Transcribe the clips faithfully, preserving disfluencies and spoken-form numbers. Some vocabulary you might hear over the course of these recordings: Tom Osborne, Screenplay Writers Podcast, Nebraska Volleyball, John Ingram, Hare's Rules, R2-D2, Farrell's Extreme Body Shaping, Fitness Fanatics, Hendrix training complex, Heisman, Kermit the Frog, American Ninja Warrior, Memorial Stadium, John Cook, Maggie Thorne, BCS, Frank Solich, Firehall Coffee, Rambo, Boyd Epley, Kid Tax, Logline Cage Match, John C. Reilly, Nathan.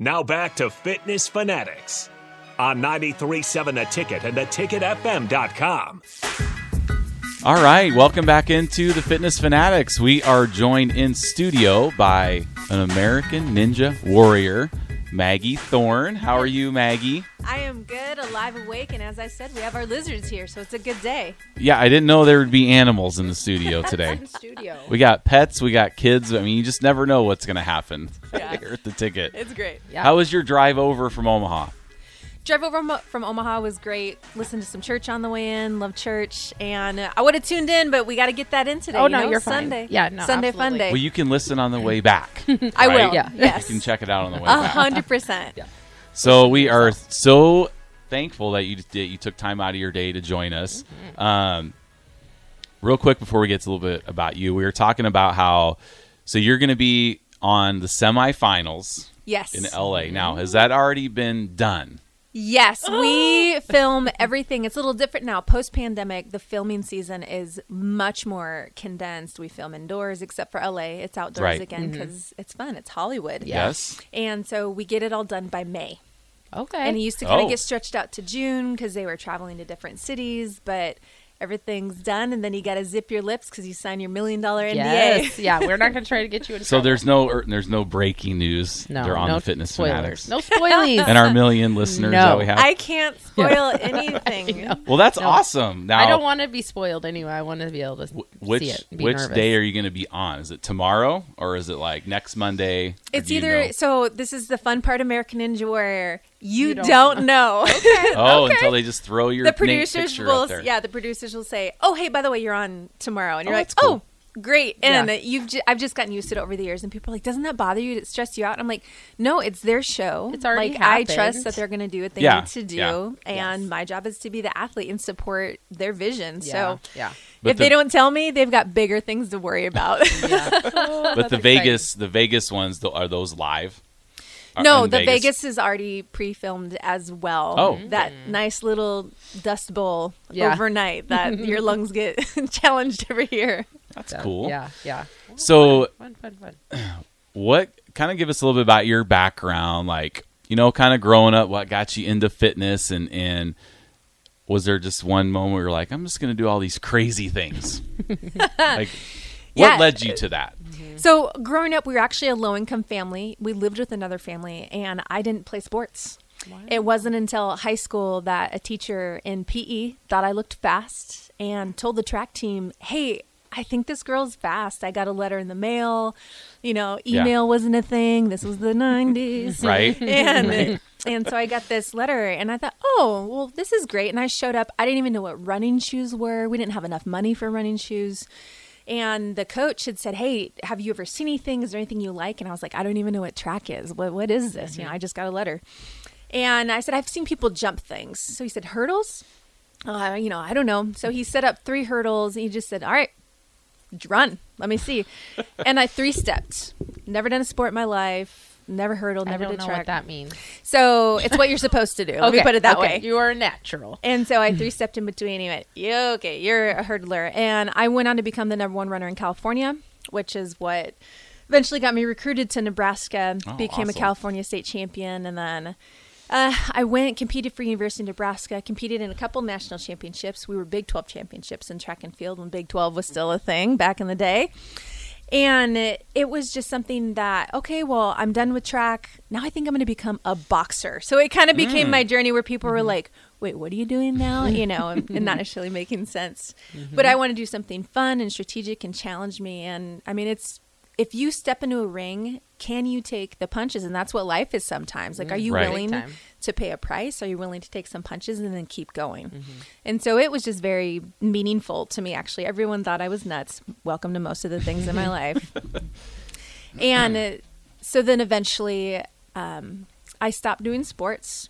Now back to Fitness Fanatics on ninety-three point seven The Ticket and the ticket f m dot com. All right, welcome back into the Fitness Fanatics. We are joined in studio by an American Ninja Warrior, Maggie Thorne. How are you, Maggie? I am good, alive, awake, and as I said, we have our lizards here, so it's a good day. Yeah, I didn't know there would be animals in the studio today. In studio. We got pets, we got kids. I mean, you just never know what's going to happen yeah. here at the Ticket. It's great. Yeah. How was your drive over from Omaha? Drive over from Omaha was great. Listened to some church on the way in. Love church, and uh, I would have tuned in, but we got to get that in today. Oh no, you know? You're fine. Sunday, yeah, no, Sunday fun day. Well, you can listen on the way back. Right? I will. Yeah, yes. You can check it out on the way back. A hundred percent. So we are so thankful that you that you took time out of your day to join us. Mm-hmm. Um, real quick before we get to a little bit about you, we were talking about how so you're going to be on the semifinals. Yes. In L A. Mm-hmm. Now, has that already been done? Yes, we film everything. It's a little different now. Post-pandemic, the filming season is much more condensed. We film indoors, except for L A. It's outdoors right. again because mm-hmm. it's fun. It's Hollywood. Yes. And so we get it all done by May. Okay. And it used to kind of oh. get stretched out to June because they were traveling to different cities, but everything's done, and then you got to zip your lips because you sign your million dollar N D A. Yes. Yeah, we're not going to try to get you into So there's no there's no breaking news. No, they're on no the Fitness spoilers. Fanatics. No spoilies. And our million listeners no. that we have. I can't spoil anything. No. Well, that's no. awesome. Now, I don't want to be spoiled anyway. I want to be able to w- which, see it and be Which nervous. Day are you going to be on? Is it tomorrow, or is it like next Monday? It's either, you know? So this is the fun part, American Ninja Warrior. You, you don't, don't know. know. Okay. Oh, okay. Until they just throw your the producers picture will, up there. Yeah, the producers will say, "Oh, hey, by the way, you're on tomorrow," and you're oh, like, cool. "Oh, great!" And yeah. you've j- I've just gotten used to it over the years, and people are like, "Doesn't that bother you? Did it stress you out?" And I'm like, "No, it's their show. It's already like happened. I trust that they're going to do what they yeah. need to do, yeah. and yes. my job is to be the athlete and support their vision." Yeah. So, yeah. But if the, they don't tell me, they've got bigger things to worry about. yeah. oh, but the exciting. Vegas, the Vegas ones, are those live? No, the Vegas. Vegas is already pre-filmed as well. Oh. That mm. nice little dust bowl yeah. overnight that your lungs get challenged every year. That's yeah. cool. Yeah, yeah. So fun, fun, fun, fun. What kind of give us a little bit about your background, like, you know, kind of growing up, what got you into fitness, and, and was there just one moment where you're like, I'm just going to do all these crazy things? Like, yeah. what led you to that? So growing up, we were actually a low-income family. We lived with another family, and I didn't play sports. Wow. It wasn't until high school that a teacher in P E thought I looked fast and told the track team, hey, I think this girl's fast. I got a letter in the mail. You know, email yeah. wasn't a thing. This was the nineties. Right. And, right. and so I got this letter, and I thought, oh, well, this is great. And I showed up. I didn't even know what running shoes were. We didn't have enough money for running shoes. And the coach had said, hey, have you ever seen anything? Is there anything you like? And I was like, I don't even know what track is. What What is this? Mm-hmm. You know, I just got a letter. And I said, I've seen people jump things. So he said, hurdles? Uh, you know, I don't know. So he set up three hurdles, and he just said, all right, run. Let me see. And I three-stepped. Never done a sport in my life. Never hurdled, never did track. I don't know what that means. So it's what you're supposed to do. Okay. Let me put it that okay. way. You are a natural. And so I three-stepped in between. And he went, yeah, okay, you're a hurdler. And I went on to become the number one runner in California, which is what eventually got me recruited to Nebraska, oh, became awesome. a California state champion. And then uh, I went, competed for University of Nebraska, competed in a couple national championships. We were Big twelve championships in track and field when Big twelve was still a thing back in the day. And it was just something that, okay, well, I'm done with track. Now I think I'm going to become a boxer. So it kind of became mm. my journey where people were like, wait, what are you doing now? You know, and, and not necessarily making sense. Mm-hmm. But I want to do something fun and strategic and challenge me. And I mean, it's if you step into a ring, can you take the punches? And that's what life is sometimes. Like, are you right. willing to pay a price? Are you willing to take some punches and then keep going? Mm-hmm. And so it was just very meaningful to me, actually. Everyone thought I was nuts. Welcome to most of the things in my life. And uh, so then eventually um, I stopped doing sports,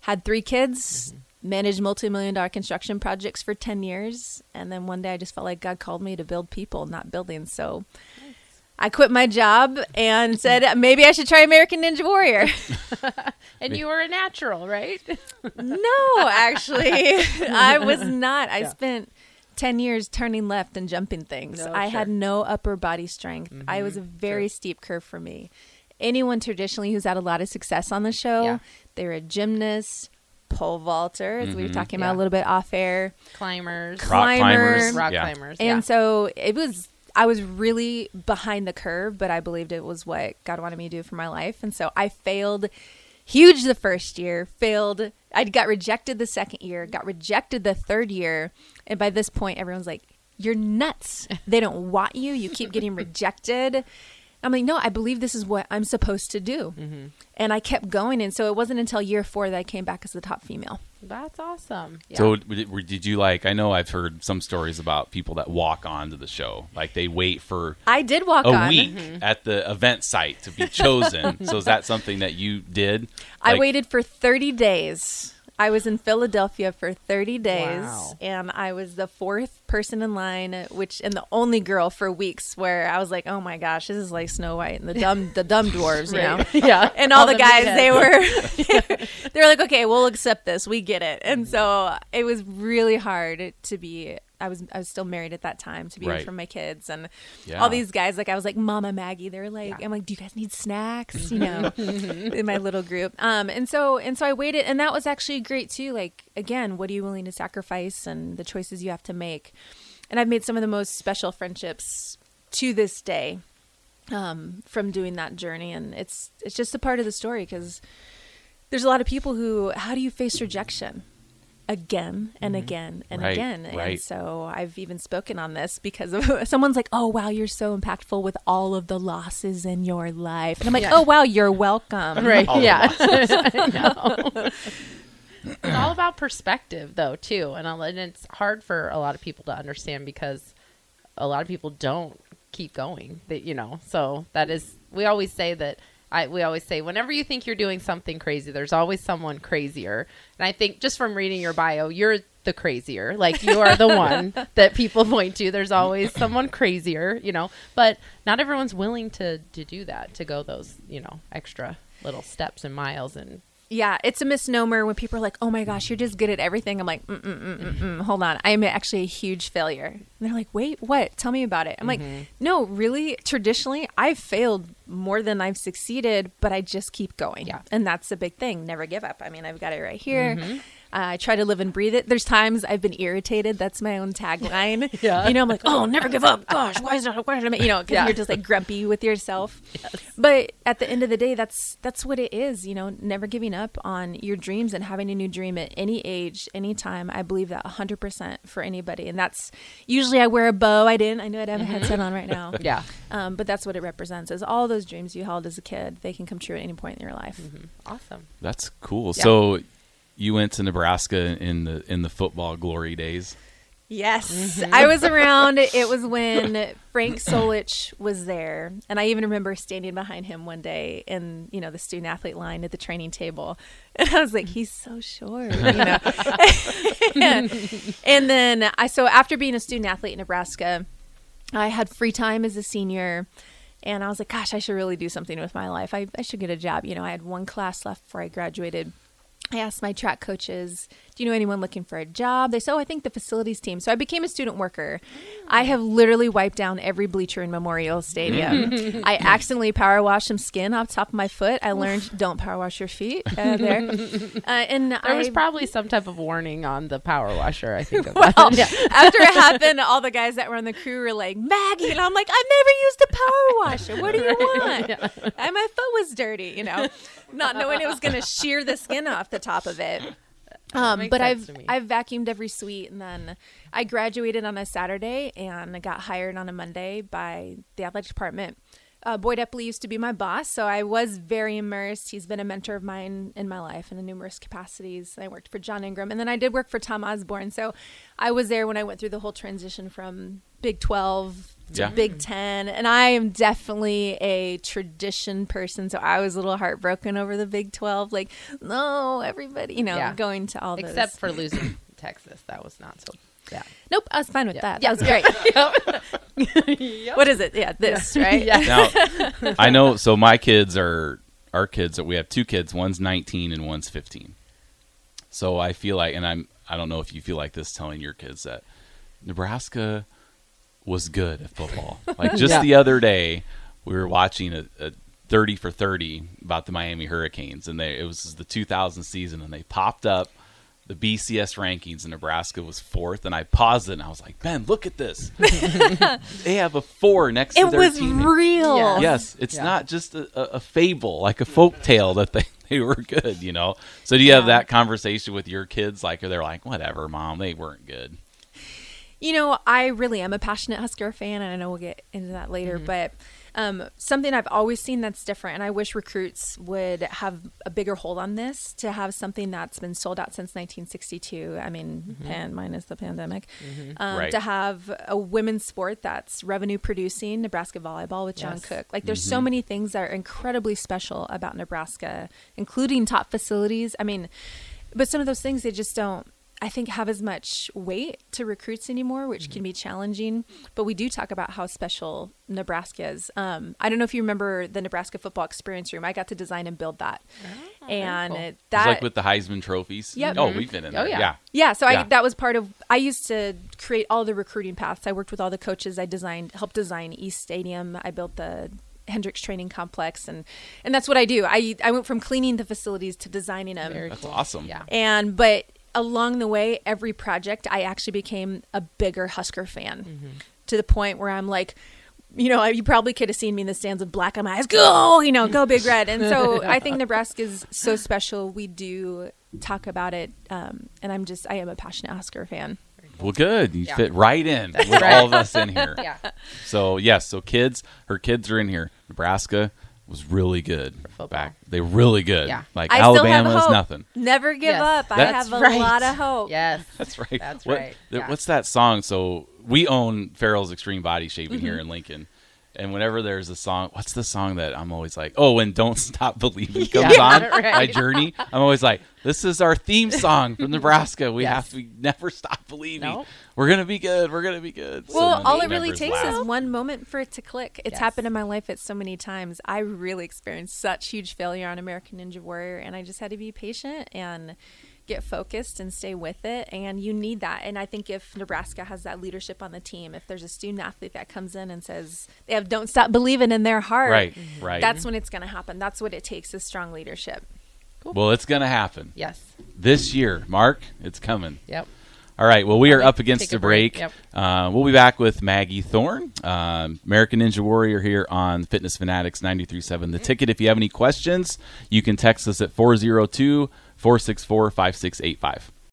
had three kids, mm-hmm. managed multi-million dollar construction projects for ten years. And then one day I just felt like God called me to build people, not buildings. So I quit my job and said, maybe I should try American Ninja Warrior. And you were a natural, right? No, actually, I was not. I yeah. spent ten years turning left and jumping things. No, I sure. had no upper body strength. Mm-hmm, I was a very sure. steep curve for me. anyone traditionally who's had a lot of success on the show. Yeah. They're a gymnast, pole vaulter, as mm-hmm. we were talking about yeah. a little bit off air. Climbers. Climbers. Rock climbers. Rock yeah. climbers. And yeah. so it was, I was really behind the curve, but I believed it was what God wanted me to do for my life. And so I failed huge the first year, failed. I got rejected the second year, got rejected the third year. And by this point, everyone's like, you're nuts. They don't want you. You keep getting rejected. I'm like, no, I believe this is what I'm supposed to do. Mm-hmm. And I kept going. And so it wasn't until year four that I came back as the top female. That's awesome. Yeah. So did you like, I know I've heard some stories about people that walk onto the show. Like they wait for I did walk a on. week mm-hmm. at the event site to be chosen. So is that something that you did? Like- I waited for thirty days. I was in Philadelphia for thirty days, wow. and I was the fourth person in line, which and the only girl for weeks. Where I was like, "Oh my gosh, this is like Snow White and the dumb, the dumb dwarves," you right. know? Yeah. And all, all the, the guys, they were, they were like, "Okay, we'll accept this. We get it." And so it was really hard to be. I was I was still married at that time to be right. from my kids and yeah. all these guys. Like I was like Mama Maggie. They're like yeah. I'm like, do you guys need snacks? You know, in my little group. Um, and so and so I waited, and that was actually great too. Like again, what are you willing to sacrifice and the choices you have to make? And I've made some of the most special friendships to this day um, from doing that journey, and it's it's just a part of the story because there's a lot of people who how do you face rejection? Again and mm-hmm. again and right, again. And right. so I've even spoken on this because of, someone's like, oh, wow, you're so impactful with all of the losses in your life. And I'm like, yeah. oh, wow, you're welcome. Right. All yeah. It's all about perspective, though, too. And, I'll, and it's hard for a lot of people to understand because a lot of people don't keep going, that you know. So that is, we always say that. I, we always say, whenever you think you're doing something crazy, there's always someone crazier. And I think just from reading your bio, you're the crazier. Like you are the one that people point to. There's always someone crazier, you know, but not everyone's willing to, to do that, to go those, you know, extra little steps and miles. And yeah, it's a misnomer when people are like, oh my gosh, you're just good at everything. I'm like, mm mm mm mm mm. Hold on. I am actually a huge failure. And they're like, wait, what? Tell me about it. I'm mm-hmm. like, no, really? Traditionally, I've failed more than I've succeeded, but I just keep going. Yeah. And that's the big thing. Never give up. I mean, I've got it right here. Mm-hmm. Uh, I try to live and breathe it. There's times I've been irritated. That's my own tagline. Yeah. You know, I'm like, oh, never give up. Gosh, why is it? Why did I? You know, because yeah. you're just like grumpy with yourself. Yes. But at the end of the day, that's that's what it is. You know, never giving up on your dreams and having a new dream at any age, any time. I believe that one hundred percent for anybody. And that's usually I wear a bow. I didn't. I knew I'd have mm-hmm. a headset on right now. Yeah. Um, but that's what it represents is all those dreams you held as a kid. They can come true at any point in your life. Mm-hmm. Awesome. That's cool. Yeah. So. You went to Nebraska in the in the football glory days. Yes. Mm-hmm. I was around. It was when Frank Solich was there. And I even remember standing behind him one day in, you know, the student athlete line at the training table. And I was like, he's so short. You know? and, and then I so after being a student athlete in Nebraska, I had free time as a senior. And I was like, gosh, I should really do something with my life. I, I should get a job. You know, I had one class left before I graduated. I asked my track coaches, do you know anyone looking for a job? They said, oh, I think the facilities team. So I became a student worker. I have literally wiped down every bleacher in Memorial Stadium. I accidentally power washed some skin off the top of my foot. I learned don't power wash your feet uh, there. Uh, and there I, was probably some type of warning on the power washer, I think. Of well, that. Yeah. After it happened, all the guys that were on the crew were like, Maggie. And I'm like, I've never used a power washer. What do you want? Yeah. And my foot was dirty, you know, not knowing it was going to shear the skin off the top of it. Um, but I've I've vacuumed every suite, and then I graduated on a Saturday and I got hired on a Monday by the athletic department. Uh, Boyd Epley used to be my boss, so I was very immersed. He's been a mentor of mine in my life in numerous capacities. I worked for John Ingram, and then I did work for Tom Osborne. So I was there when I went through the whole transition from Big twelve to yeah. Big ten. And I am definitely a tradition person, so I was a little heartbroken over the Big twelve. Like, no, everybody, you know, yeah. going to all Except those. Except for losing Texas. That was not so bad. Nope, I was fine with yeah. that. Yeah. That was great. Yep. Yep. What is it? Yeah, this, yeah. right? Yeah. Now, I know, so my kids are, our kids, we have two kids. One's nineteen and one's fifteen. So I feel like, and I'm, I don't know if you feel like this telling your kids that Nebraska was good at football. Like just yeah. the other day, we were watching a, a thirty for thirty about the Miami Hurricanes, and they, it was the two thousand season, and they popped up the B C S rankings, and Nebraska was fourth, and I paused it, and I was like, Ben, look at this. They have a four next to it their team. It was real. Yes, yes it's yeah. not just a, a fable, like a folk tale that they, they were good, you know? So do you yeah. have that conversation with your kids? Like, are they like, whatever, Mom, they weren't good? You know, I really am a passionate Husker fan, and I know we'll get into that later, mm-hmm. but um, something I've always seen that's different, and I wish recruits would have a bigger hold on this, to have something that's been sold out since nineteen sixty-two, I mean, mm-hmm. pan, minus the pandemic, mm-hmm. um, right. to have a women's sport that's revenue-producing, Nebraska Volleyball with John yes. Cook. Like, there's mm-hmm. so many things that are incredibly special about Nebraska, including top facilities. I mean, but some of those things, they just don't, I think, have as much weight to recruits anymore, which mm-hmm. can be challenging, but we do talk about how special Nebraska is. Um, I don't know if you remember the Nebraska Football Experience Room. I got to design and build that. Oh, and cool. it, that, it's like with the Heisman trophies. Yep. Oh, we've been in there. Oh, yeah. Yeah. yeah so yeah. I, that was part of, I used to create all the recruiting paths. I worked with all the coaches. I designed, helped design East Stadium. I built the Hendrix training complex, and and that's what I do. I, I went from cleaning the facilities to designing them. Very that's cool. awesome. Yeah. And, but along the way, every project, I actually became a bigger Husker fan mm-hmm. to the point where I'm like, you know, you probably could have seen me in the stands with black on my eyes. Go, you know, go Big Red. And so I think Nebraska is so special. We do talk about it. Um, and I'm just, I am a passionate Husker fan. Well, good. You yeah. fit right in That's with right. all of us in here. Yeah. So, yes. Yeah, so kids, her kids are in here. Nebraska was really good back. They were really good. Yeah. Like I Alabama is nothing. Never give yes. up. That's I have a right. lot of hope. Yes. That's right. That's what, right. Th- yeah. What's that song? So we own Farrell's Extreme Body Shaping mm-hmm. here in Lincoln. And whenever there's a song, what's the song that I'm always like, oh, and Don't Stop Believing comes yeah, on right. my journey. I'm always like, this is our theme song from Nebraska. We yes. have to never stop believing. Nope. We're going to be good. We're going to be good. Well, so all it really takes laugh. is one moment for it to click. It's yes. happened in my life at so many times. I really experienced such huge failure on American Ninja Warrior, and I just had to be patient and get focused and stay with it, and you need that. And I think if Nebraska has that leadership on the team, if there's a student athlete that comes in and says they have don't stop believing in their heart, right, right. that's when it's going to happen. That's what it takes, is strong leadership. Cool. Well, it's going to happen. Yes. This year, Mark, it's coming. Yep. All right. Well, we are up against the break. break. Yep. Uh, we'll be back with Maggie Thorne, um, American Ninja Warrior here on Fitness Fanatics ninety-three point seven The Ticket. If you have any questions, you can text us at four oh two, four six four, five six eight five.